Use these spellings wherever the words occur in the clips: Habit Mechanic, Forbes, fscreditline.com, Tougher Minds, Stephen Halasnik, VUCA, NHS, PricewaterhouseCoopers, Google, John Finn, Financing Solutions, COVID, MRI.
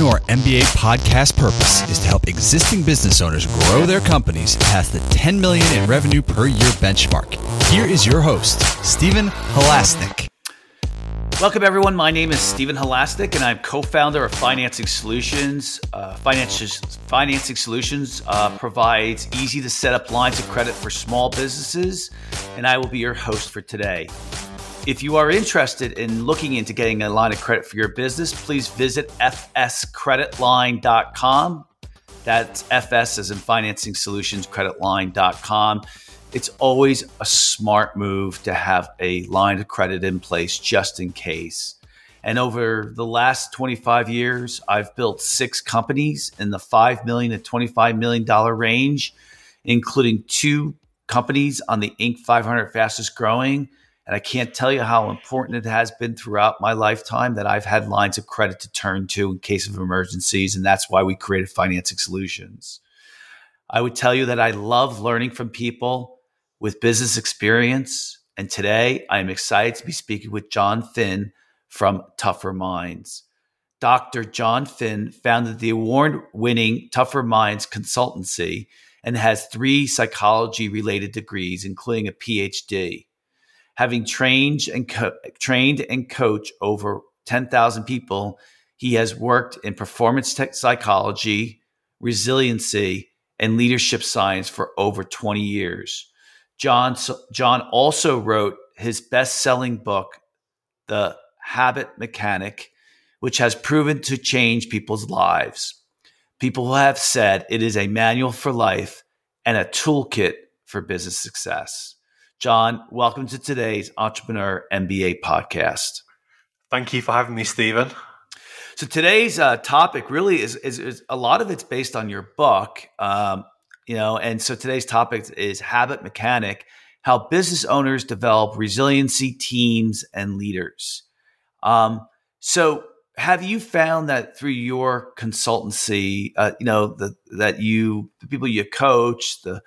Entrepreneur MBA podcast purpose is to help existing business owners grow their companies past the $10 million in revenue per year benchmark. Here is your host, Stephen Halasnik. Welcome, everyone. My name is Stephen Halasnik, and I'm co-founder of Financing Solutions. Financing Solutions provides easy-to-set-up lines of credit for small businesses, and I will be your host for today. If you are interested in looking into getting a line of credit for your business, please visit fscreditline.com. That's FS as in Financing Solutions, creditline.com. It's always a smart move to have a line of credit in place just in case. And over the last 25 years, I've built 6 companies in the $5 million to $25 million range, including 2 companies on the Inc. 500 fastest growing. And I can't tell you how important it has been throughout my lifetime that I've had lines of credit to turn to in case of emergencies. And that's why we created Financing Solutions. I would tell you that I love learning from people with business experience. And today I'm excited to be speaking with John Finn from Tougher Minds. Dr. John Finn founded the award-winning Tougher Minds consultancy and has 3 psychology-related degrees, including a PhD. Having trained and coached over 10,000 people, he has worked in performance psychology, resiliency, and leadership science for over 20 years. John also wrote his best-selling book, The Habit Mechanic, which has proven to change people's lives. People have said it is a manual for life and a toolkit for business success. John, welcome to today's Entrepreneur MBA podcast. Thank you for having me, Stephen. So today's topic really is a lot of it's based on your book, and so today's topic is Habit Mechanic, how business owners develop resiliency teams and leaders. So have you found that through your consultancy, the people you coach, the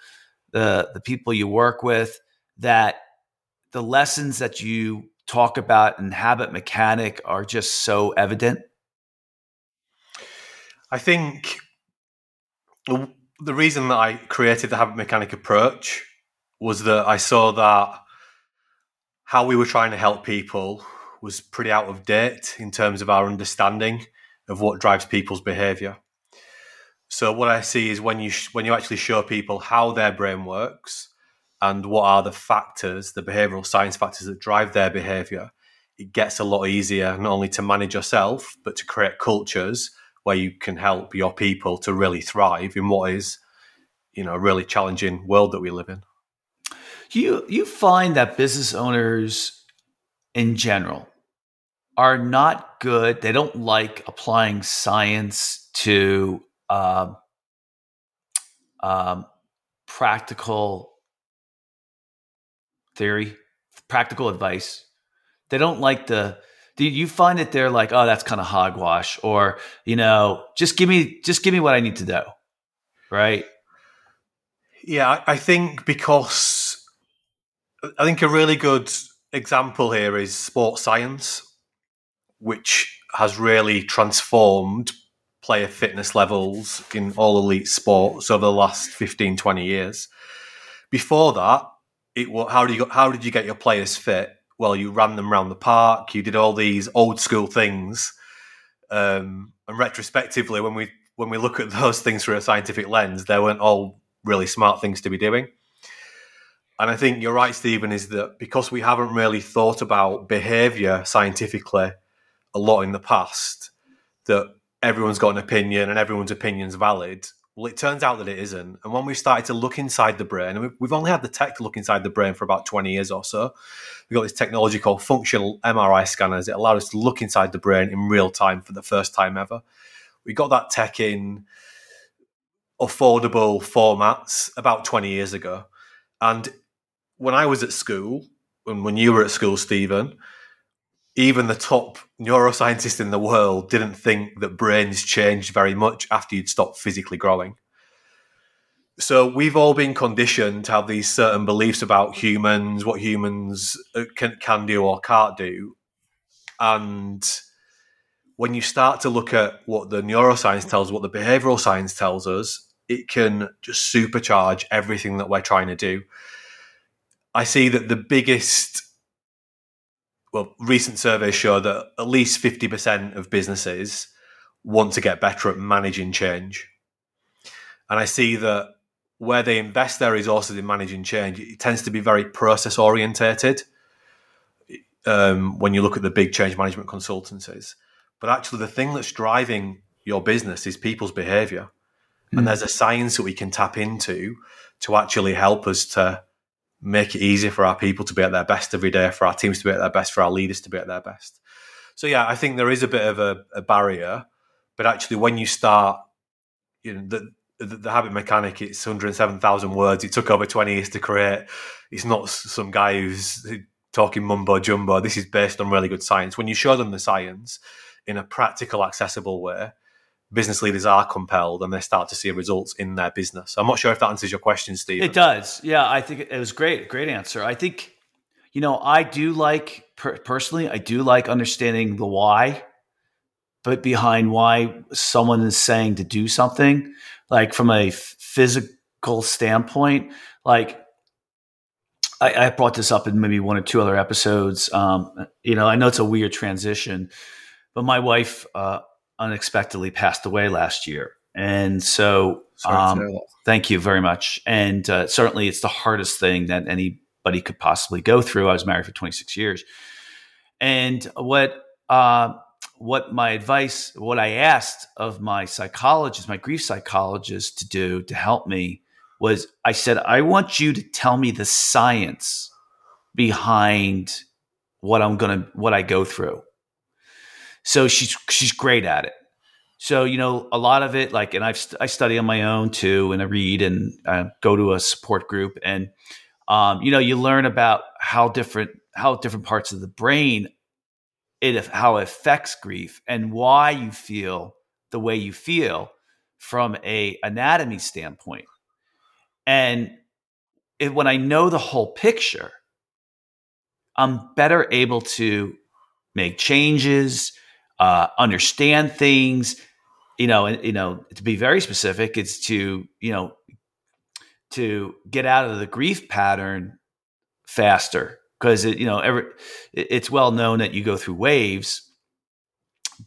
people you work with, that the lessons that you talk about in Habit Mechanic are just so evident? I think the reason that I created the Habit Mechanic approach was that I saw that how we were trying to help people was pretty out of date in terms of our understanding of what drives people's behavior. So what I see is when you actually show people how their brain works, and what are the factors, the behavioral science factors that drive their behavior, it gets a lot easier not only to manage yourself, but to create cultures where you can help your people to really thrive in what is, a really challenging world that we live in. You find that business owners in general are not good. They don't like applying science to practical theory, practical advice. They don't like do you find that they're like, oh, that's kind of hogwash, or, just give me what I need to do, right? Yeah, I think a really good example here is sports science, which has really transformed player fitness levels in all elite sports over the last 15, 20 years. Before that, how did you get your players fit? Well, you ran them around the park. You did all these old school things, and retrospectively, when we look at those things through a scientific lens, they weren't all really smart things to be doing. And I think you're right, Stephen, is that because we haven't really thought about behaviour scientifically a lot in the past, that everyone's got an opinion and everyone's opinion's valid. Well, it turns out that it isn't. And when we started to look inside the brain, and we've only had the tech to look inside the brain for about 20 years or so, we've got this technology called functional MRI scanners. It allowed us to look inside the brain in real time for the first time ever. We got that tech in affordable formats about 20 years ago. And when I was at school, and when you were at school, Stephen, even the top neuroscientist in the world didn't think that brains changed very much after you'd stopped physically growing. So we've all been conditioned to have these certain beliefs about humans, what humans can do or can't do. And when you start to look at what the neuroscience tells, what the behavioral science tells us, it can just supercharge everything that we're trying to do. I see that the biggest, well, recent surveys show that at least 50% of businesses want to get better at managing change. And I see that where they invest their resources in managing change, it tends to be very process orientated when you look at the big change management consultancies. But actually the thing that's driving your business is people's behavior. And there's a science that we can tap into to actually help us to make it easier for our people to be at their best every day, for our teams to be at their best, for our leaders to be at their best. So yeah, I think there is a bit of a barrier, but actually when you start, you know, the Habit Mechanic, it's 107,000 words. It took over 20 years to create. It's not some guy who's talking mumbo jumbo. This is based on really good science. When you show them the science in a practical, accessible way, business leaders are compelled and they start to see results in their business. I'm not sure if that answers your question, Steve. It does. Yeah, I think it was great. Great answer. I think, you know, I do like, personally, I do like understanding the why, but behind why someone is saying to do something, like from a physical standpoint, like I brought this up in maybe one or two other episodes. You know, I know it's a weird transition, but my wife, unexpectedly passed away last year. And so, thank you very much. And certainly it's the hardest thing that anybody could possibly go through. I was married for 26 years. And what my advice, what I asked of my psychologist, my grief psychologist to do to help me was I said, I want you to tell me the science behind what I go through. So she's great at it. So, you know, a lot of it, like, and I study on my own too, and I read and go to a support group, and you know, you learn about how different parts of the brain, how it affects grief and why you feel the way you feel from a anatomy standpoint. And when I know the whole picture, I'm better able to make changes, understand things, you know, and, you know, to be very specific, it's to, you know, to get out of the grief pattern faster, because you know, it's well known that you go through waves,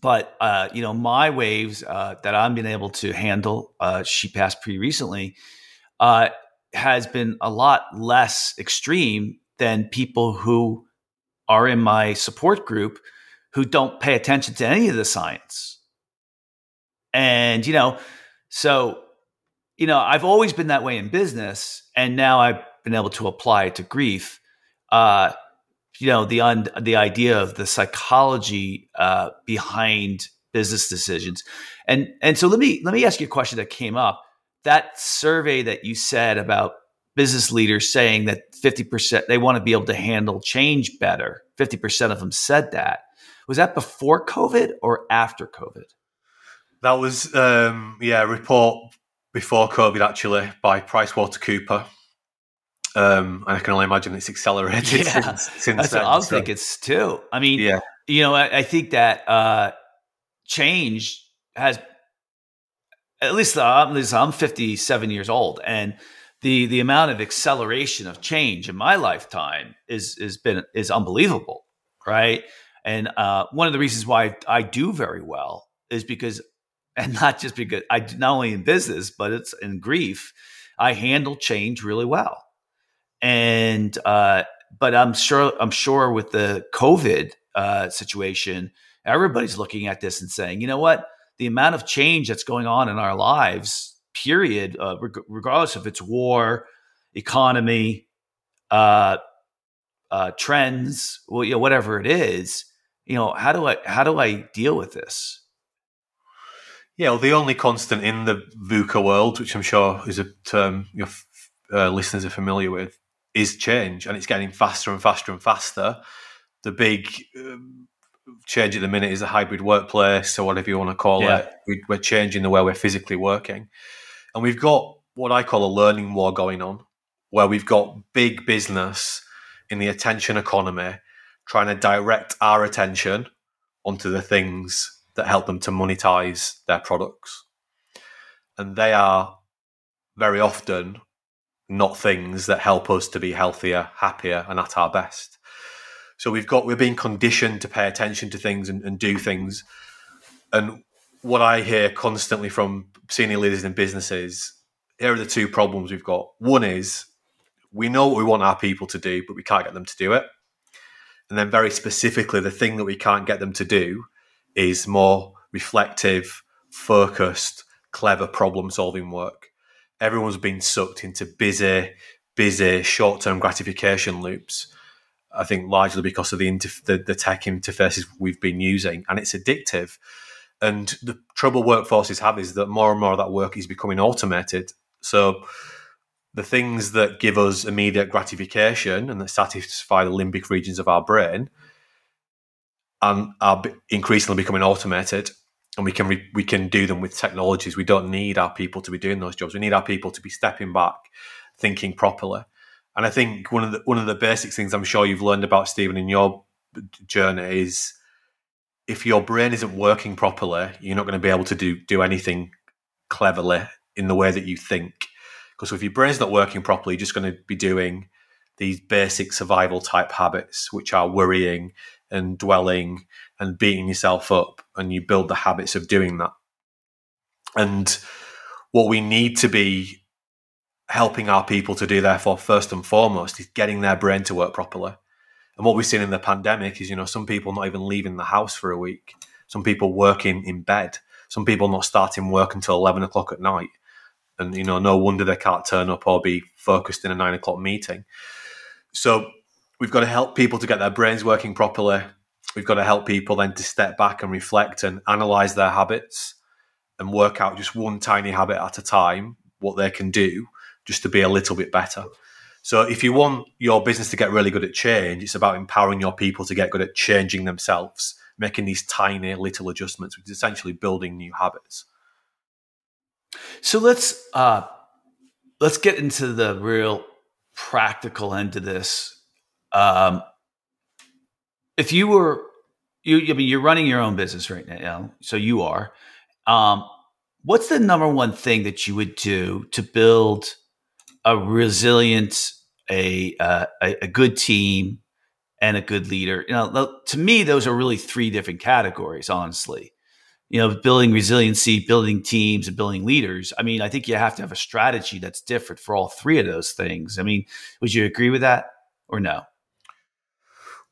but you know, my waves that I've been able to handle, she passed pretty recently, has been a lot less extreme than people who are in my support group who don't pay attention to any of the science. And, you know, so, you know, I've always been that way in business, and now I've been able to apply it to grief. You know, the idea of the psychology behind business decisions. And so let me ask you a question that came up. That survey that you said about business leaders saying that 50%, they want to be able to handle change better. 50% of them said that. Was that before COVID or after COVID? That was, a report before COVID, actually, by PricewaterhouseCoopers. And I can only imagine it's accelerated since that's then. What I was thinking too. I mean, you know, I think that change has, at least I'm 57 years old, and the amount of acceleration of change in my lifetime is unbelievable, right? And one of the reasons why I do very well is because, and not just because I not only in business, but it's in grief, I handle change really well. And but I'm sure with the COVID situation, everybody's looking at this and saying, you know what, the amount of change that's going on in our lives, period, regardless if it's war, economy, trends, well, you know, whatever it is, you know, how do I deal with this? Yeah, well, the only constant in the VUCA world, which I'm sure is a term your listeners are familiar with, is change, and it's getting faster and faster and faster. The big change at the minute is a hybrid workplace, or whatever you want to call it. We're changing the way we're physically working. And we've got what I call a learning war going on, where we've got big business in the attention economy trying to direct our attention onto the things that help them to monetize their products. And they are very often not things that help us to be healthier, happier, and at our best. So we're being conditioned to pay attention to things and do things. And what I hear constantly from senior leaders in businesses, here are the two problems we've got. One is we know what we want our people to do, but we can't get them to do it. And then very specifically, the thing that we can't get them to do is more reflective, focused, clever problem-solving work. Everyone's been sucked into busy short-term gratification loops, I think largely because of the tech interfaces we've been using, and it's addictive. And the trouble workforces have is that more and more of that work is becoming automated. So the things that give us immediate gratification and that satisfy the limbic regions of our brain are increasingly becoming automated, and we can do them with technologies. We don't need our people to be doing those jobs. We need our people to be stepping back, thinking properly. And I think one of the basic things I'm sure you've learned about, Stephen, in your journey is if your brain isn't working properly, you're not going to be able to do anything cleverly in the way that you think. Because if your brain's not working properly, you're just going to be doing these basic survival type habits, which are worrying and dwelling and beating yourself up, and you build the habits of doing that. And what we need to be helping our people to do, therefore, first and foremost, is getting their brain to work properly. And what we've seen in the pandemic is, some people not even leaving the house for a week, some people working in bed, some people not starting work until 11 o'clock at night. And, no wonder they can't turn up or be focused in a 9 o'clock meeting. So we've got to help people to get their brains working properly. We've got to help people then to step back and reflect and analyze their habits and work out just one tiny habit at a time, what they can do just to be a little bit better. So if you want your business to get really good at change, it's about empowering your people to get good at changing themselves, making these tiny little adjustments, which is essentially building new habits. So let's get into the real practical end of this. If you were, you're running your own business right now, so you are. What's the number one thing that you would do to build a resilient, a good team, and a good leader? To me, those are really three different categories, honestly. Building resiliency, building teams, and building leaders. I mean, I think you have to have a strategy that's different for all three of those things. I mean, would you agree with that or no?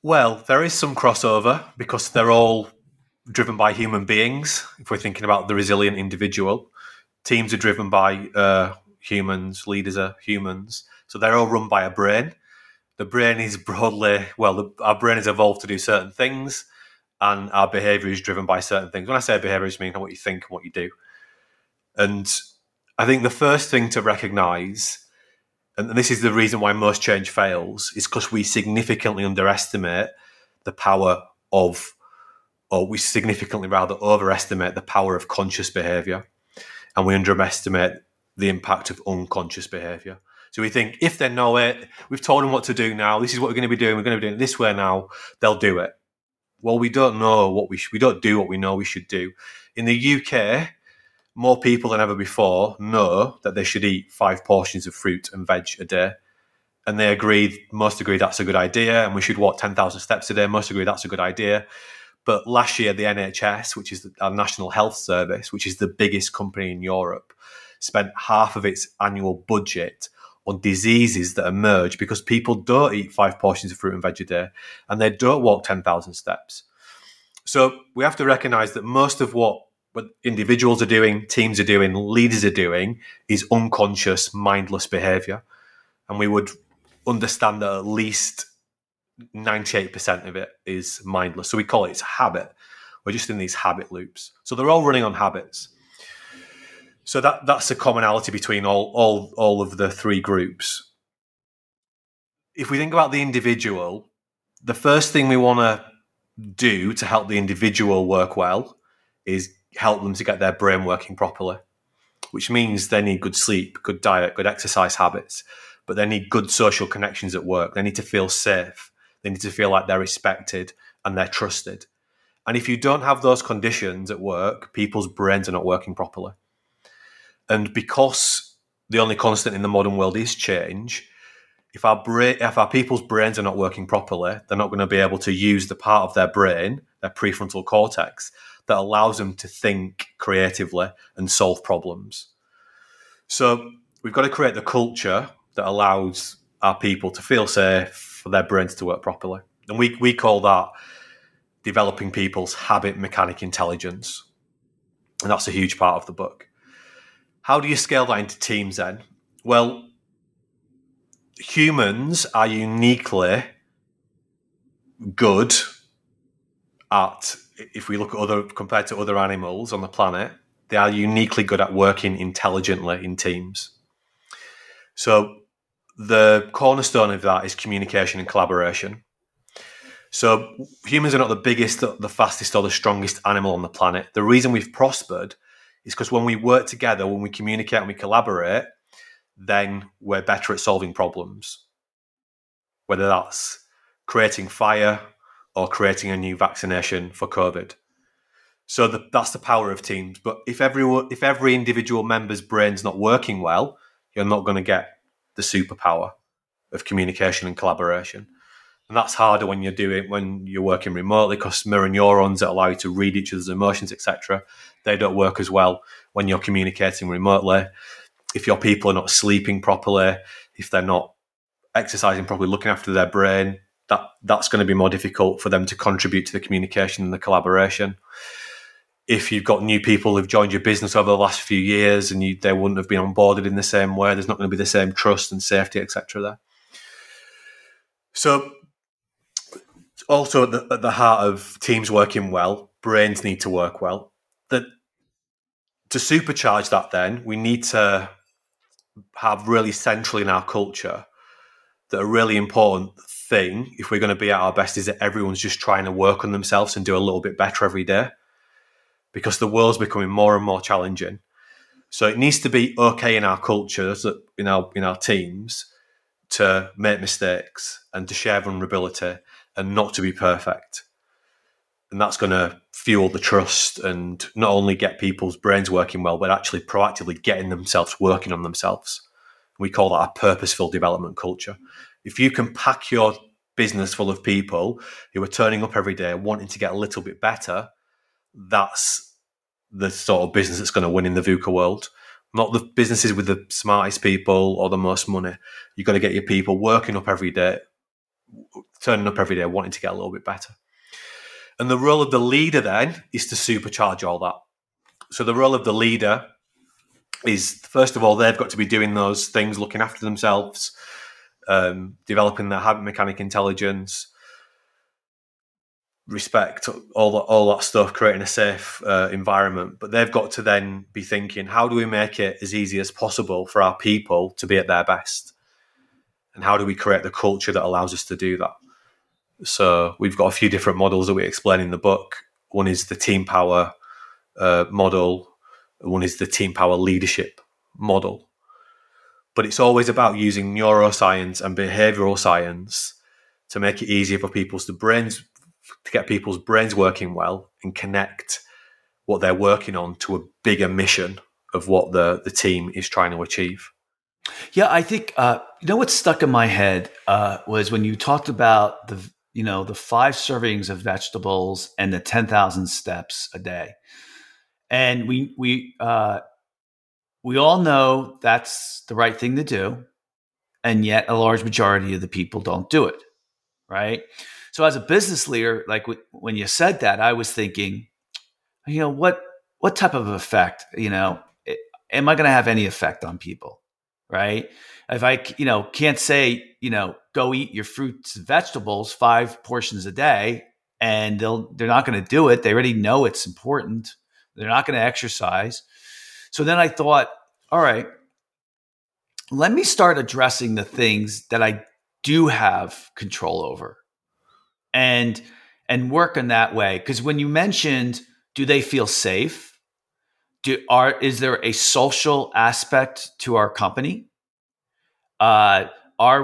Well, there is some crossover because they're all driven by human beings. If we're thinking about the resilient individual, teams are driven by humans, leaders are humans. So they're all run by a brain. The brain is our brain has evolved to do certain things. And our behaviour is driven by certain things. When I say behaviour, I just mean what you think and what you do. And I think the first thing to recognise, and this is the reason why most change fails, is because we significantly underestimate the power of, or we significantly rather overestimate the power of conscious behaviour. And we underestimate the impact of unconscious behaviour. So we think if they know it, we've told them what to do now, this is what we're going to be doing, we're going to be doing it this way now, they'll do it. Well, we don't know what we don't do what we know we should do. In the UK, more people than ever before know that they should eat 5 portions of fruit and veg a day. And they most agree that's a good idea. And we should walk 10,000 steps a day. Most agree that's a good idea. But last year, the NHS, which is our National Health Service, which is the biggest company in Europe, spent half of its annual budget on diseases that emerge because people don't eat 5 portions of fruit and veg a day and they don't walk 10,000 steps. So we have to recognize that most of what individuals are doing, teams are doing, leaders are doing is unconscious, mindless behavior. And we would understand that at least 98% of it is mindless. So we call it a habit. We're just in these habit loops. So they're all running on habits. So that's a commonality between all of the three groups. If we think about the individual, the first thing we want to do to help the individual work well is help them to get their brain working properly, which means they need good sleep, good diet, good exercise habits, but they need good social connections at work. They need to feel safe. They need to feel like they're respected and they're trusted. And if you don't have those conditions at work, people's brains are not working properly. And because the only constant in the modern world is change, if our people's brains are not working properly, they're not going to be able to use the part of their brain, their prefrontal cortex, that allows them to think creatively and solve problems. So we've got to create the culture that allows our people to feel safe, for their brains to work properly. And we call that developing people's habit mechanic intelligence. And that's a huge part of the book. How do you scale that into teams then? Well, humans are uniquely good at, if we look at compared to other animals on the planet, they are uniquely good at working intelligently in teams. So the cornerstone of that is communication and collaboration. So humans are not the biggest, the fastest, or the strongest animal on the planet. The reason we've prospered is because when we work together, when we communicate and we collaborate, then we're better at solving problems. Whether that's creating fire or creating a new vaccination for COVID. So that's the power of teams. But if every individual member's brain's not working well, you're not going to get the superpower of communication and collaboration. And that's harder when you're working remotely, because mirror neurons that allow you to read each other's emotions, etc., they don't work as well when you're communicating remotely. If your people are not sleeping properly, if they're not exercising properly, looking after their brain, that's going to be more difficult for them to contribute to the communication and the collaboration. If you've got new people who've joined your business over the last few years and they wouldn't have been onboarded in the same way, there's not going to be the same trust and safety, etc. there. So also at the heart of teams working well, brains need to work well. To supercharge that then, we need to have really central in our culture that a really important thing, if we're going to be at our best, is that everyone's just trying to work on themselves and do a little bit better every day, because the world's becoming more and more challenging. So it needs to be okay in our culture, in our teams, to make mistakes and to share vulnerability and not to be perfect. And that's going to fuel the trust and not only get people's brains working well, but actually proactively getting themselves working on themselves. We call that a purposeful development culture. If you can pack your business full of people who are turning up every day wanting to get a little bit better, that's the sort of business that's going to win in the VUCA world. Not the businesses with the smartest people or the most money. You've got to get your people working up every day, turning up every day wanting to get a little bit better. And the role of the leader then is to supercharge all that. So the role of the leader is, first of all, they've got to be doing those things, looking after themselves, developing their habit mechanic intelligence, respect, all that stuff, creating a safe environment. But they've got to then be thinking, how do we make it as easy as possible for our people to be at their best? And how do we create the culture that allows us to do that? So we've got a few different models that we explain in the book. One is the team power model. One is the team power leadership model. But it's always about using neuroscience and behavioral science to make it easier for to get people's brains working well and connect what they're working on to a bigger mission of what the team is trying to achieve. Yeah, I think what stuck in my head was when you talked about the 5 servings of vegetables and the 10,000 steps a day. And we all know that's the right thing to do, and yet a large majority of the people don't do it, right? So as a business leader, like when you said that, I was thinking, what type of effect, am I going to have any effect on people, right? If I, can't say, go eat your fruits and vegetables 5 portions a day, and they're not going to do it. They already know it's important. They're not going to exercise. So then I thought, all right, let me start addressing the things that I do have control over and work in that way. Because when you mentioned, do they feel safe? Is there a social aspect to our company? Are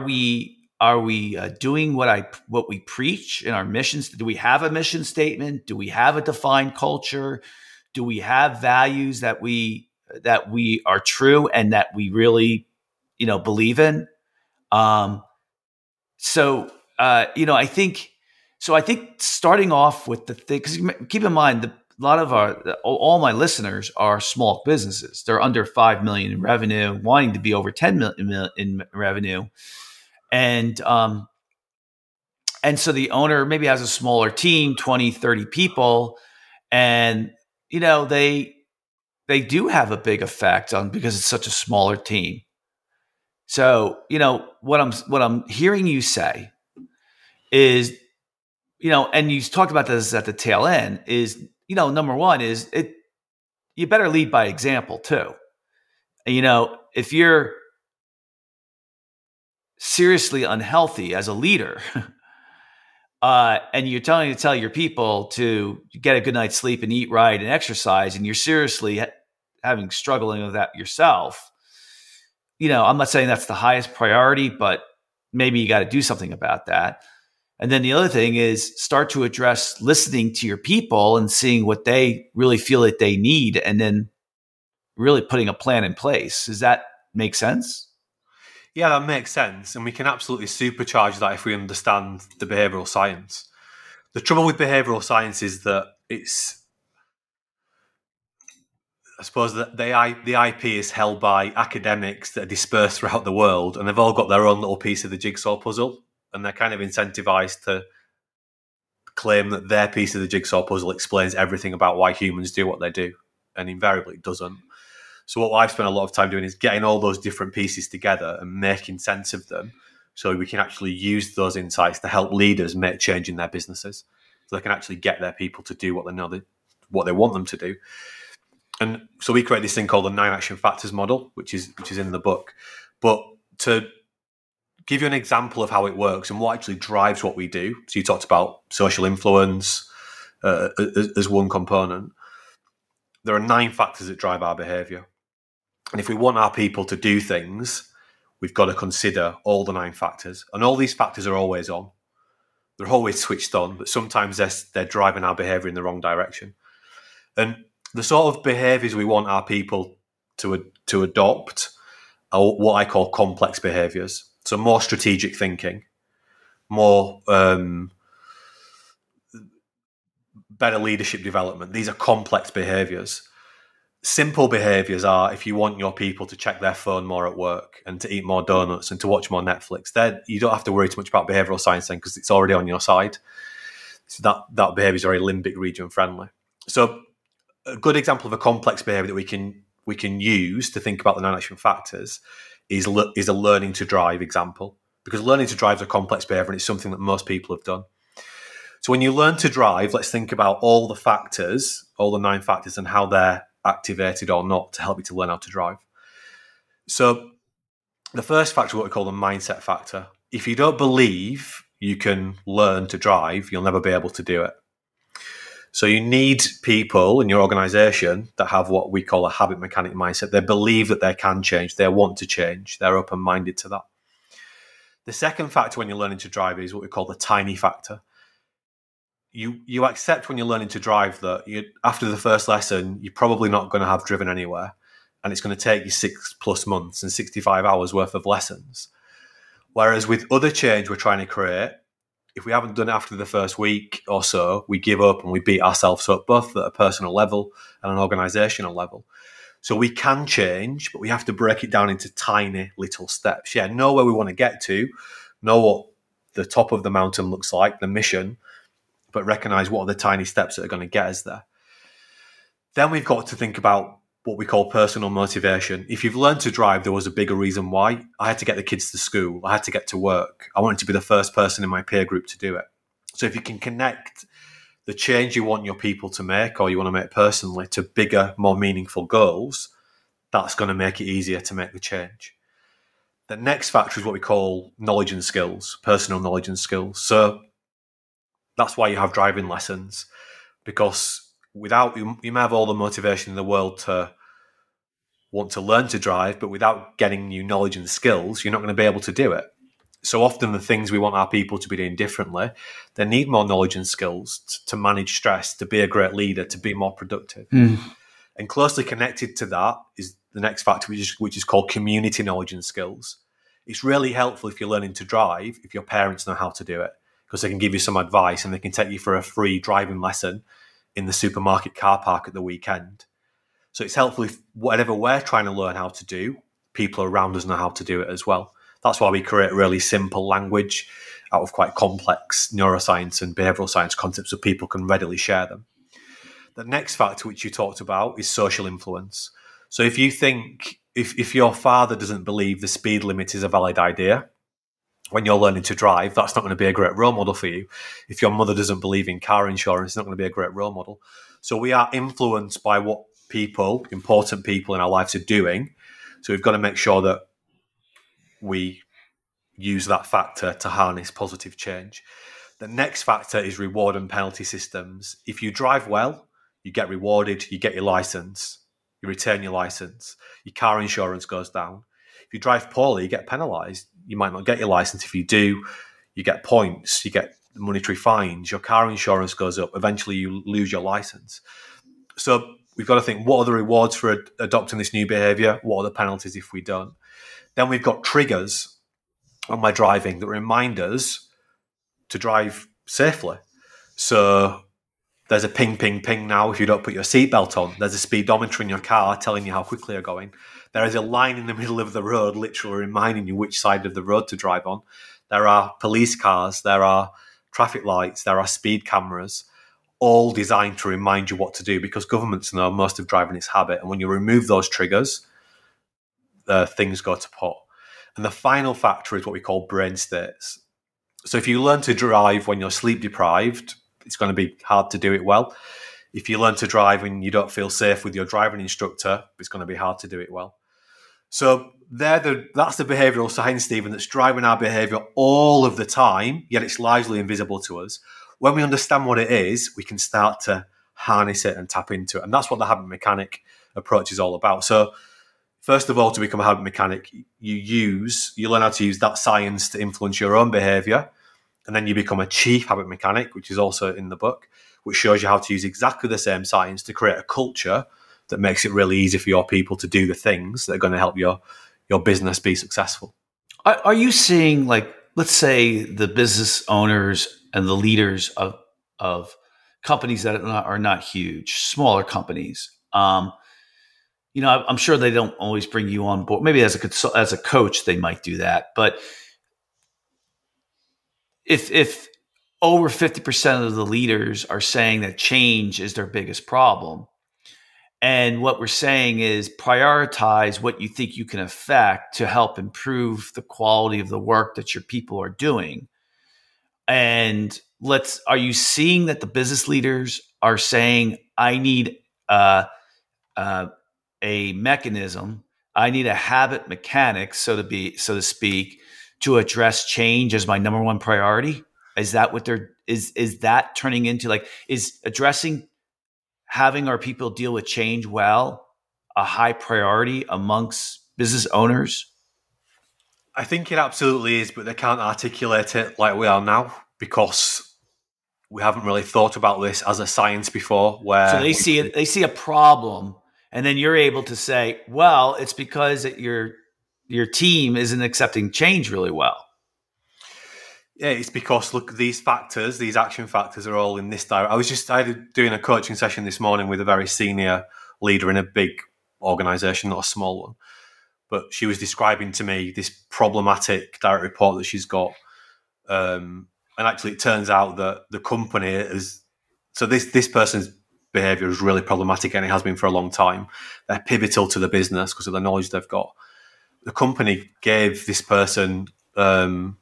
we Are we doing what we preach in our missions? Do we have a mission statement? Do we have a defined culture? Do we have values that we are true and that we really, believe in? I think starting off with the thing, because keep in mind, all my listeners are small businesses. They're under 5 million in revenue, wanting to be over 10 million in revenue. And so the owner maybe has a smaller team, 20, 30 people, and they do have a big effect on, because it's such a smaller team. So, what I'm hearing you say is, and you talked about this at the tail end, is, number one is you better lead by example too. If you're seriously unhealthy as a leader, and you're tell your people to get a good night's sleep and eat right and exercise, and you're seriously struggling with that yourself, I'm not saying that's the highest priority, but maybe you got to do something about that. And then the other thing is start to address listening to your people and seeing what they really feel that they need, and then really putting a plan in place. Does that make sense? Yeah, that makes sense. And we can absolutely supercharge that if we understand the behavioral science. The trouble with behavioral science is that the IP is held by academics that are dispersed throughout the world, and they've all got their own little piece of the jigsaw puzzle, and they're kind of incentivized to claim that their piece of the jigsaw puzzle explains everything about why humans do what they do, and invariably it doesn't. So what I've spent a lot of time doing is getting all those different pieces together and making sense of them so we can actually use those insights to help leaders make change in their businesses, so they can actually get their people to do what they know what they want them to do. And so we create this thing called the 9 Action Factors Model, which is in the book. But to give you an example of how it works and what actually drives what we do, so you talked about social influence as one component. There are 9 factors that drive our behaviour. And if we want our people to do things, we've got to consider all the 9 factors. And all these factors are always on. They're always switched on, but sometimes they're driving our behaviour in the wrong direction. And the sort of behaviours we want our people to adopt are what I call complex behaviours. So more strategic thinking, more better leadership development. These are complex behaviours. Simple behaviours are if you want your people to check their phone more at work and to eat more donuts and to watch more Netflix. Then you don't have to worry too much about behavioural science then, because it's already on your side. So that behaviour is very limbic region friendly. So a good example of a complex behaviour that we can use to think about the 9 action factors is a learning to drive example, because learning to drive is a complex behaviour and it's something that most people have done. So when you learn to drive, let's think about all the factors, all the 9 factors, and how they're activated or not to help you to learn how to drive. So the first factor is what we call the mindset factor. If you don't believe you can learn to drive, you'll never be able to do it. So you need people in your organization that have what we call a habit mechanic mindset. They believe that they can change. They want to change. They're open-minded to that. The second factor when you're learning to drive is what we call the tiny factor. You accept when you're learning to drive that after the first lesson, you're probably not going to have driven anywhere, and it's going to take you 6+ months and 65 hours worth of lessons. Whereas with other change we're trying to create, if we haven't done it after the first week or so, we give up and we beat ourselves up, both at a personal level and an organizational level. So we can change, but we have to break it down into tiny little steps. Yeah, know where we want to get to, know what the top of the mountain looks like, the mission, but recognize what are the tiny steps that are going to get us there. Then we've got to think about what we call personal motivation. If you've learned to drive, there was a bigger reason why. I had to get the kids to school. I had to get to work. I wanted to be the first person in my peer group to do it. So if you can connect the change you want your people to make, or you want to make personally, to bigger, more meaningful goals, that's going to make it easier to make the change. The next factor is what we call knowledge and skills, personal knowledge and skills. So that's why you have driving lessons, because without you may have all the motivation in the world to want to learn to drive, but without getting new knowledge and skills, you're not going to be able to do it. So often the things we want our people to be doing differently, they need more knowledge and skills to manage stress, to be a great leader, to be more productive. Mm. And closely connected to that is the next factor, which is called community knowledge and skills. It's really helpful if you're learning to drive, if your parents know how to do it, because they can give you some advice and they can take you for a free driving lesson in the supermarket car park at the weekend. So it's helpful if whatever we're trying to learn how to do, people around us know how to do it as well. That's why we create really simple language out of quite complex neuroscience and behavioral science concepts so people can readily share them. The next factor which you talked about is social influence. So if you think, if your father doesn't believe the speed limit is a valid idea, when you're learning to drive, that's not going to be a great role model for you. If your mother doesn't believe in car insurance, it's not going to be a great role model. So we are influenced by what people, important people in our lives are doing. So we've got to make sure that we use that factor to harness positive change. The next factor is reward and penalty systems. If you drive well, you get rewarded, you get your license, you return your license, your car insurance goes down. If you drive poorly, you get penalised. You might not get your license. If you do, you get points, you get monetary fines, your car insurance goes up. Eventually, you lose your license. So we've got to think, what are the rewards for adopting this new behaviour? What are the penalties if we don't? Then we've got triggers on my driving that remind us to drive safely. So there's a ping, ping, ping now if you don't put your seatbelt on. There's a speedometer in your car telling you how quickly you're going. There is a line in the middle of the road literally reminding you which side of the road to drive on. There are police cars, there are traffic lights, there are speed cameras, all designed to remind you what to do because governments know most of driving is habit. And when you remove those triggers, things go to pot. And the final factor is what we call brain states. So if you learn to drive when you're sleep deprived, it's going to be hard to do it well. If you learn to drive and you don't feel safe with your driving instructor, it's going to be hard to do it well. So that's the behavioural science, Stephen, that's driving our behaviour all of the time, yet it's largely invisible to us. When we understand what it is, we can start to harness it and tap into it. And that's what the habit mechanic approach is all about. So first of all, to become a habit mechanic, you learn how to use that science to influence your own behaviour. And then you become a chief habit mechanic, which is also in the book, which shows you how to use exactly the same science to create a culture that makes it really easy for your people to do the things that are going to help your business be successful. Are you seeing, like, let's say the business owners and the leaders of companies that are not huge, smaller companies, I'm sure they don't always bring you on board. Maybe as a coach, they might do that. But if over 50% of the leaders are saying that change is their biggest problem, and what we're saying is prioritize what you think you can affect to help improve the quality of the work that your people are doing. And are you seeing that the business leaders are saying, I need a mechanism, I need a habit mechanic, so to speak, to address change as my number one priority? Is that what is that turning into, like, is addressing having our people deal with change well a high priority amongst business owners? I think it absolutely is, but they can't articulate it like we are now because we haven't really thought about this as a science before. Where so they see a problem. And then you're able to say, well, it's because your team isn't accepting change really well. Yeah, it's because, look, these action factors are all in this direction. I was doing a coaching session this morning with a very senior leader in a big organization, not a small one. But she was describing to me this problematic direct report that she's got. And actually, it turns out that the company is... So this person's behaviour is really problematic, and it has been for a long time. They're pivotal to the business because of the knowledge they've got. The company gave this person a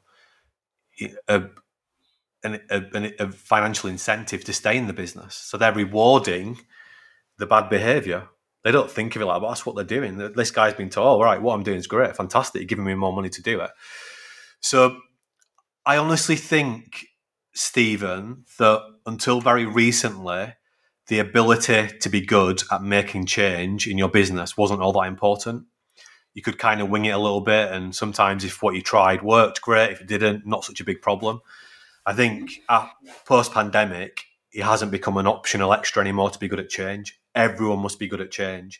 financial incentive to stay in the business. So they're rewarding the bad behaviour. They don't think of it like, well, that's what they're doing. This guy's been told, all right, what I'm doing is great, fantastic, you're giving me more money to do it. So I honestly think, Stephen, that until very recently, the ability to be good at making change in your business wasn't all that important. you could kind of wing it a little bit. And sometimes if what you tried worked, great. If it didn't, not such a big problem. I think post-pandemic, it hasn't become an optional extra anymore to be good at change. Everyone must be good at change.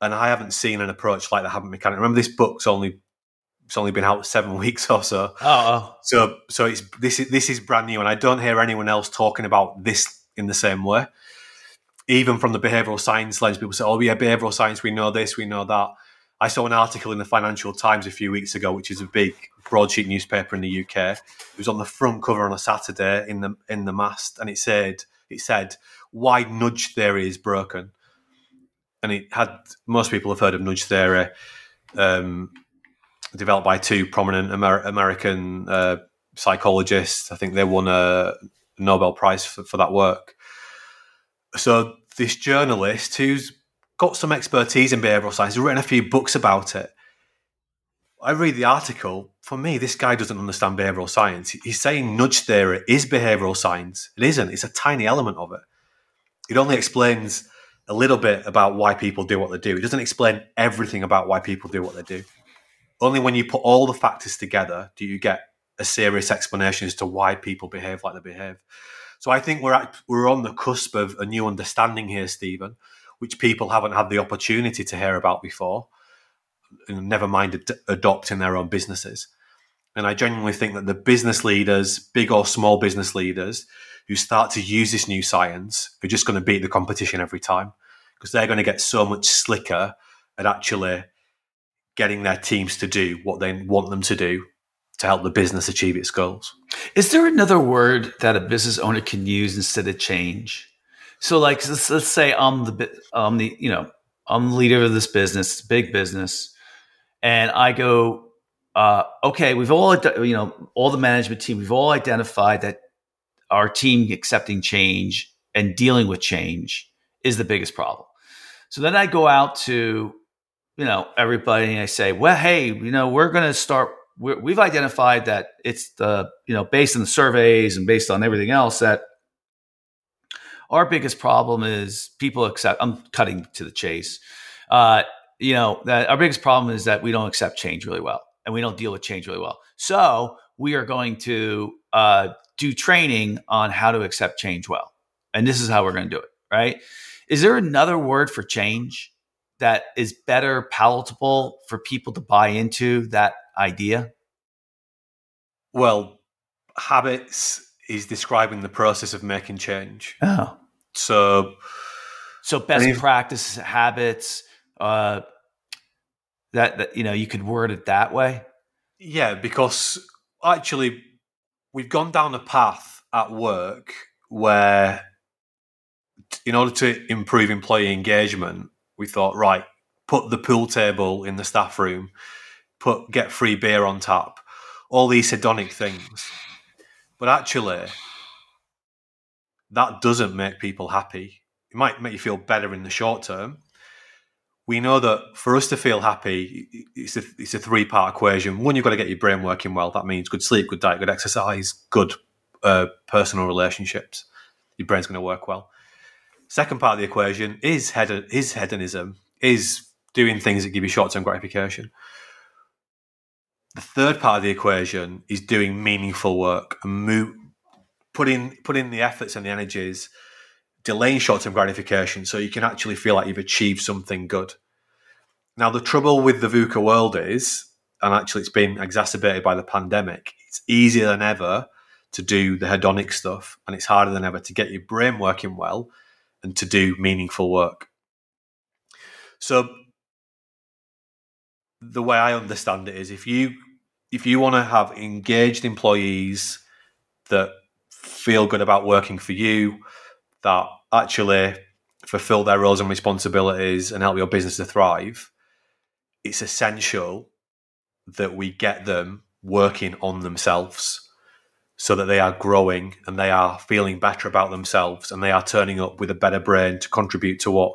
And I haven't seen an approach like the Habit Mechanic. Remember, this book's only been out 7 weeks or so. Oh. So it's this is brand new, and I don't hear anyone else talking about this in the same way. Even from the behavioural science lens, people say, oh, yeah, behavioural science, we know this, we know that. I saw an article in the Financial Times a few weeks ago, which is a big broadsheet newspaper in the UK. It was on the front cover on a Saturday in the mast, and it said, why nudge theory is broken. And most people have heard of nudge theory, developed by two prominent American psychologists. I think they won a Nobel Prize for that work. So this journalist who's got some expertise in behavioural science, he's written a few books about it. I read the article. For me, this guy doesn't understand behavioural science. He's saying nudge theory is behavioural science. It isn't. It's a tiny element of it. It only explains a little bit about why people do what they do. It doesn't explain everything about why people do what they do. Only when you put all the factors together do you get a serious explanation as to why people behave like they behave. So I think we're on the cusp of a new understanding here, Stephen, which people haven't had the opportunity to hear about before, and never mind adopt in their own businesses. And I genuinely think that the business leaders, big or small business leaders, who start to use this new science are just going to beat the competition every time, because they're going to get so much slicker at actually getting their teams to do what they want them to do to help the business achieve its goals. Is there another word that a business owner can use instead of change? So, like, let's say I'm the leader of this business, big business, and I go, okay, we've all, all the management team, we've all identified that our team accepting change and dealing with change is the biggest problem. So then I go out to, everybody, and I say, well, hey, we're going to start. We've identified that it's the, based on the surveys and based on everything else, that our biggest problem is people accept. I'm cutting to the chase. That our biggest problem is that we don't accept change really well, and we don't deal with change really well. So we are going to do training on how to accept change well, and this is how we're going to do it. Right? Is there another word for change that is better palatable for people to buy into that idea? Well, habits is describing the process of making change. Oh. So best practices, habits, that you could word it that way? Yeah, because actually we've gone down a path at work where in order to improve employee engagement, we thought, right, put the pool table in the staff room, get free beer on tap, all these hedonic things. But actually, that doesn't make people happy. It might make you feel better in the short term. We know that for us to feel happy, it's a three-part equation. One, you've got to get your brain working well. That means good sleep, good diet, good exercise, good personal relationships. Your brain's going to work well. Second part of the equation is hedonism, is doing things that give you short-term gratification. The third part of the equation is doing meaningful work and putting the efforts and the energies, delaying short-term gratification so you can actually feel like you've achieved something good. Now, the trouble with the VUCA world is, and actually it's been exacerbated by the pandemic, it's easier than ever to do the hedonic stuff, and it's harder than ever to get your brain working well and to do meaningful work. So the way I understand it is, if you want to have engaged employees that feel good about working for you, that actually fulfill their roles and responsibilities and help your business to thrive, it's essential that we get them working on themselves so that they are growing and they are feeling better about themselves and they are turning up with a better brain to contribute to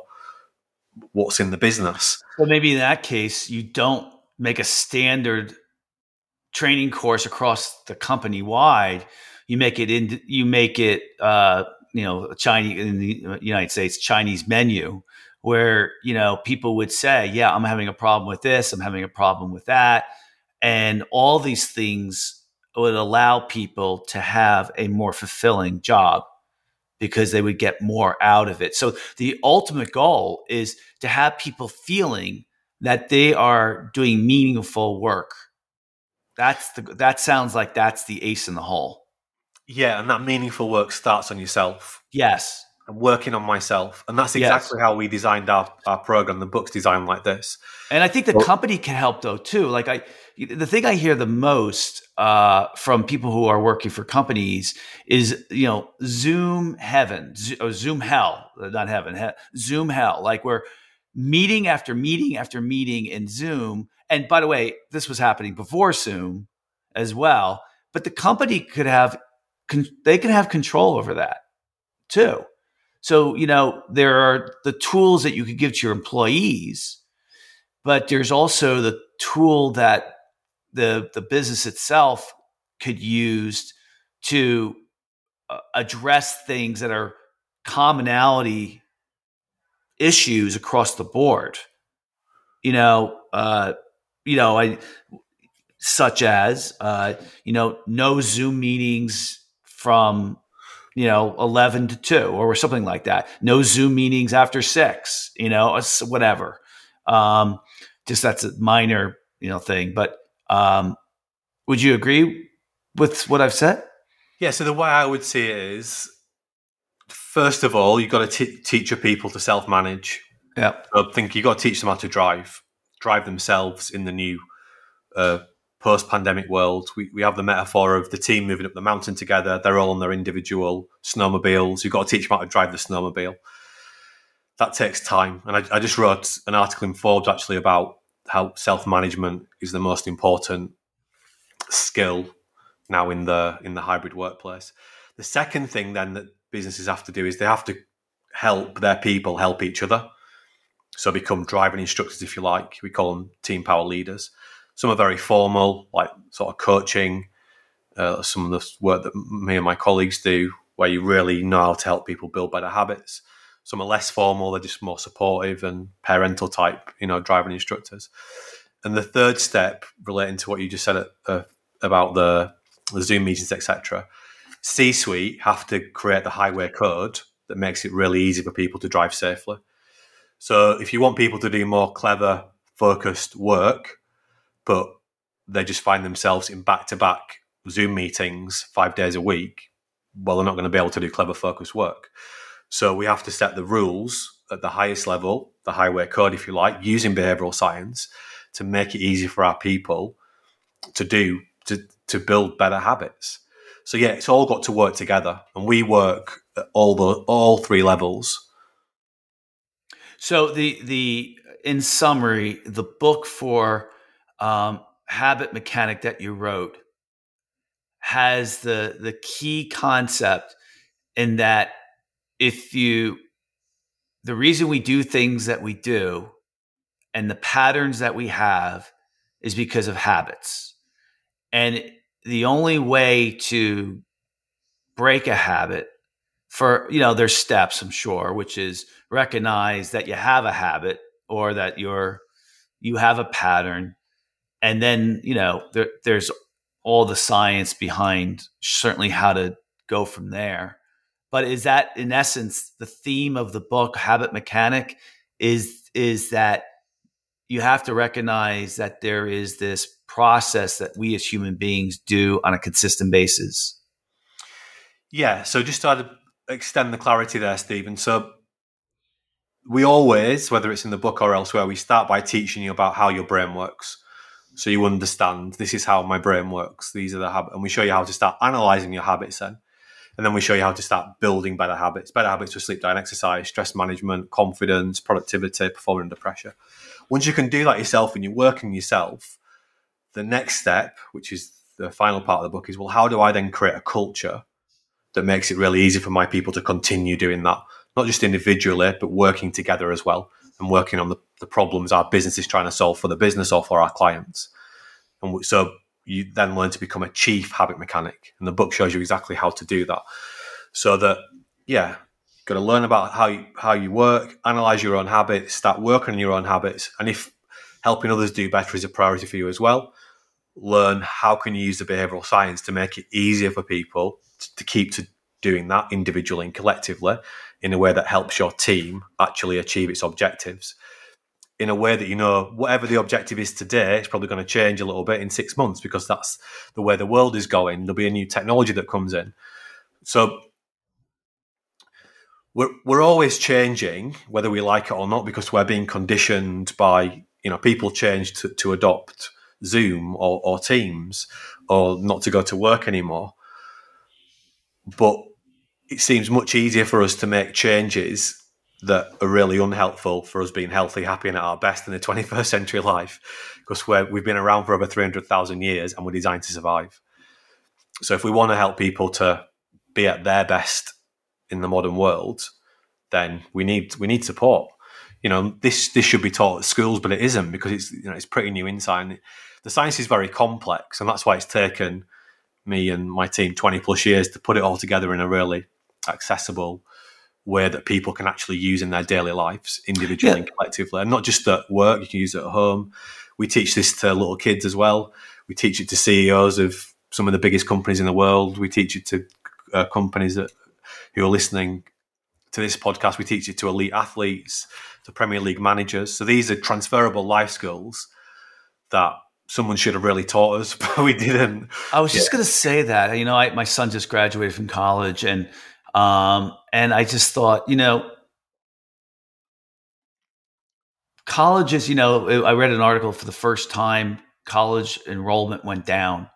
what's in the business. Well, maybe in that case, you don't make a standard training course across the company wide. You make it a Chinese, in the United States, Chinese menu where, you know, people would say, yeah, I'm having a problem with this, I'm having a problem with that. And all these things would allow people to have a more fulfilling job because they would get more out of it. So the ultimate goal is to have people feeling that they are doing meaningful work. That sounds like that's the ace in the hole. Yeah, and that meaningful work starts on yourself. Yes. I'm working on myself. And that's exactly how we designed our program. The book's designed like this. And I think the company can help though too. Like the thing I hear the most from people who are working for companies is, you know, Zoom heaven, Zoom hell, not heaven, Zoom hell. Like we're meeting after meeting after meeting in Zoom. And by the way, this was happening before Zoom as well, but the company could have, they can have control over that too. So, you know, there are the tools that you could give to your employees, but there's also the tool that the business itself could use to address things that are commonality issues across the board. Such as no Zoom meetings from 11 to 2 or something like that. No Zoom meetings after 6, whatever. Just that's a minor, thing. But would you agree with what I've said? Yeah. So the way I would see it is, first of all, you've got to teach your people to self-manage. Yeah. I think you've got to teach them how to drive themselves in the new post-pandemic world. We have the metaphor of the team moving up the mountain together. They're all on their individual snowmobiles. You've got to teach them how to drive the snowmobile. That takes time. And I just wrote an article in Forbes actually about how self-management is the most important skill now in the hybrid workplace. The second thing then that businesses have to do is they have to help their people help each other. So become driving instructors, if you like. We call them team power leaders. Some are very formal, like sort of coaching, some of the work that me and my colleagues do, where you really know how to help people build better habits. Some are less formal, they're just more supportive and parental type, driving instructors. And the third step, relating to what you just said about the Zoom meetings, etc., C-suite have to create the highway code that makes it really easy for people to drive safely. So if you want people to do more clever, focused work, but they just find themselves in back-to-back Zoom meetings 5 days a week, well, they're not going to be able to do clever, focused work. So we have to set the rules at the highest level, the highway code, if you like, using behavioral science to make it easy for our people to build better habits. So yeah, it's all got to work together, and we work at all three levels. So in summary, the book for Habit Mechanic that you wrote has the key concept in that the reason we do things that we do and the patterns that we have is because of habits. And the only way to break a habit there's steps, I'm sure, which is recognize that you have a habit or that you have a pattern. And then, there's all the science behind certainly how to go from there. But is that, in essence, the theme of the book, Habit Mechanic, is that you have to recognize that there is this process that we as human beings do on a consistent basis? Yeah. So just to extend the clarity there, Stephen. So we always, whether it's in the book or elsewhere, we start by teaching you about how your brain works. So you understand, this is how my brain works. These are the habits. And we show you how to start analyzing your habits then. And then we show you how to start building better habits. Better habits for sleep, diet, exercise, stress management, confidence, productivity, performing under pressure. Once you can do that yourself and you're working yourself, the next step, which is the final part of the book, is, well, how do I then create a culture that makes it really easy for my people to continue doing that, not just individually, but working together as well and working on the problems our business is trying to solve for the business or for our clients. And so you then learn to become a chief habit mechanic. And the book shows you exactly how to do that. So that, yeah, Got to learn about how you work, analyze your own habits, start working on your own habits, and if helping others do better is a priority for you as well, learn how can you use the behavioral science to make it easier for people to keep to doing that individually and collectively in a way that helps your team actually achieve its objectives, in a way that, you know, whatever the objective is today, it's probably going to change a little bit in 6 months because that's the way the world is going. There'll be a new technology that comes in. So we're always changing, whether we like it or not, because we're being conditioned by, you know, people change to adopt Zoom or Teams or not to go to work anymore. But it seems much easier for us to make changes that are really unhelpful for us being healthy, happy, and at our best in the 21st century life, because we've been around for over 300,000 years and we're designed to survive. So if we want to help people to be at their best in the modern world, then we need support. You know, this should be taught at schools, but it isn't, because it's, you know, it's pretty new insight. And the science is very complex, and that's why it's taken me and my team 20 plus years to put it all together in a really accessible way that people can actually use in their daily lives, individually and collectively, and not just at work. You can use it at home. We teach this to little kids as well. We teach it to CEOs of some of the biggest companies in the world. We teach it to companies who are listening to this podcast. We teach it to elite athletes, to Premier League managers. So these are transferable life skills that someone should have really taught us, but we didn't. I was just going to say that, you know, my son just graduated from college, and I just thought, you know, college is, you know, I read an article for the first time, college enrollment went down,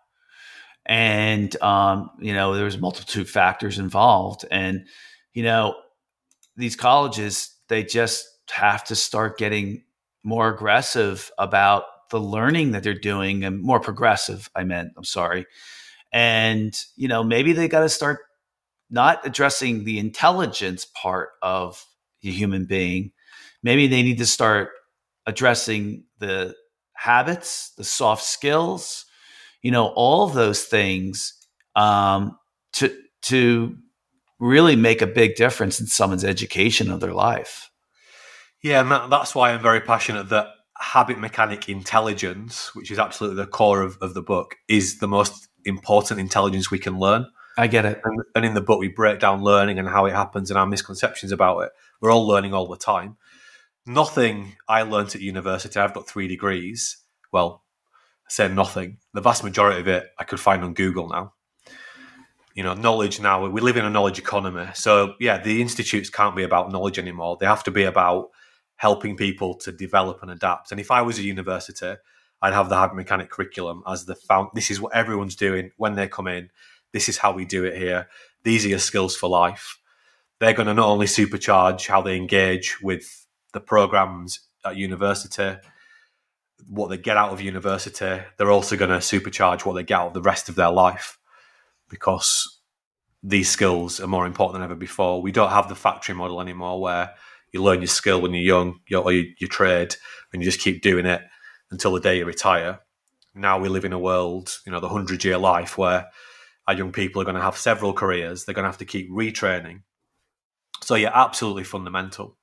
and, you know, there was a multitude of factors involved, and, you know, these colleges, they just have to start getting more aggressive about the learning that they're doing, and more progressive. And, you know, maybe they got to start not addressing the intelligence part of the human being. Maybe they need to start addressing the habits, the soft skills, you know, all those things, to really make a big difference in someone's education of their life. Yeah, and that's why I'm very passionate that habit mechanic intelligence, which is absolutely the core of the book, is the most important intelligence we can learn. I get it. And in the book, we break down learning and how it happens and our misconceptions about it. We're all learning all the time. Nothing I learned at university, I've got 3 degrees. Well, I say nothing. The vast majority of it I could find on Google now. You know, knowledge now, we live in a knowledge economy. So, yeah, the institutes can't be about knowledge anymore. They have to be about helping people to develop and adapt. And if I was a university, I'd have the habit mechanic curriculum as this is what everyone's doing when they come in. This is how we do it here. These are your skills for life. They're going to not only supercharge how they engage with the programs at university, what they get out of university, they're also going to supercharge what they get out of the rest of their life, because these skills are more important than ever before. We don't have the factory model anymore where you learn your skill when you're young, or your trade, and you just keep doing it until the day you retire. Now we live in a world, you know, the 100-year life where our young people are going to have several careers. They're going to have to keep retraining. So, yeah, absolutely fundamental.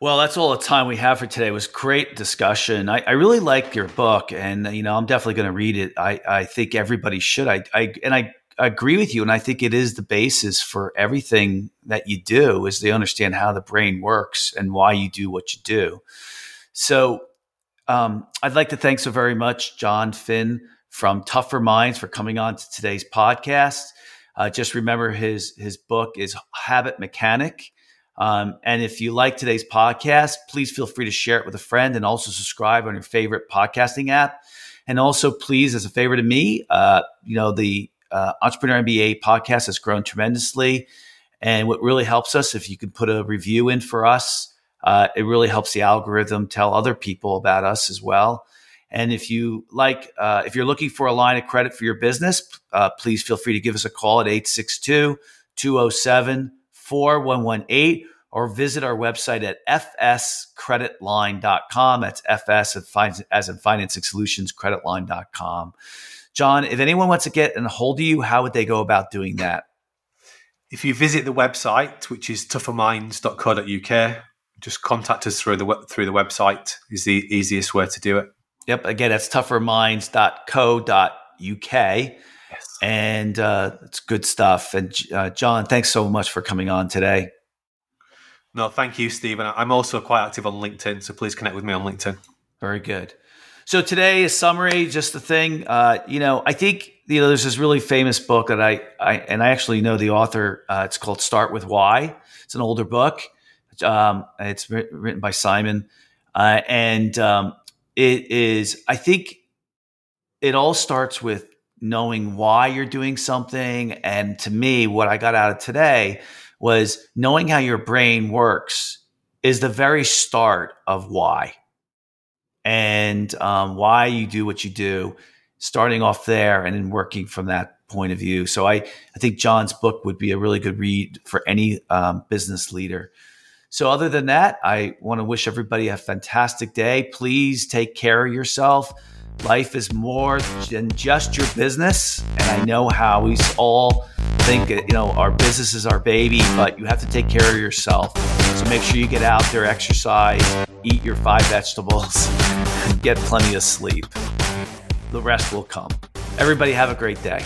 Well, that's all the time we have for today. It was great discussion. I really like your book, and, you know, I'm definitely going to read it. I think everybody should. I agree with you, and I think it is the basis for everything that you do, is they understand how the brain works and why you do what you do. So I'd like to thank so very much John Finn from Tougher Minds for coming on to today's podcast. Just remember his book is Habit Mechanic. And if you like today's podcast, please feel free to share it with a friend, and also subscribe on your favorite podcasting app. And also, please, as a favor to me, you know, the Entrepreneur MBA podcast has grown tremendously. And what really helps us, if you can put a review in for us, it really helps the algorithm tell other people about us as well. And if you like, if you're looking for a line of credit for your business, please feel free to give us a call at 862-207-4118, or visit our website at fscreditline.com. That's FS as in Financing Solutions, creditline.com. John, if anyone wants to get in a hold of you, how would they go about doing that? If you visit the website, which is tougherminds.co.uk, just contact us through the website is the easiest way to do it. Yep. Again, that's tougherminds.co.uk. Yes. And it's good stuff. And John, thanks so much for coming on today. No, thank you, Stephen. I'm also quite active on LinkedIn, so please connect with me on LinkedIn. Very good. So today, a summary, just the thing. I think there's this really famous book that I actually know the author. It's called "Start with Why." It's an older book. It's written by Simon, it is. I think it all starts with knowing why you're doing something. And to me, what I got out of today was knowing how your brain works is the very start of why. And why you do what you do, starting off there and then working from that point of view. So I think John's book would be a really good read for any business leader. So other than that, I want to wish everybody a fantastic day. Please take care of yourself. Life is more than just your business. And I know how we all think, our business is our baby, but you have to take care of yourself. So make sure you get out there, exercise, eat your 5 vegetables, and get plenty of sleep. The rest will come. Everybody have a great day.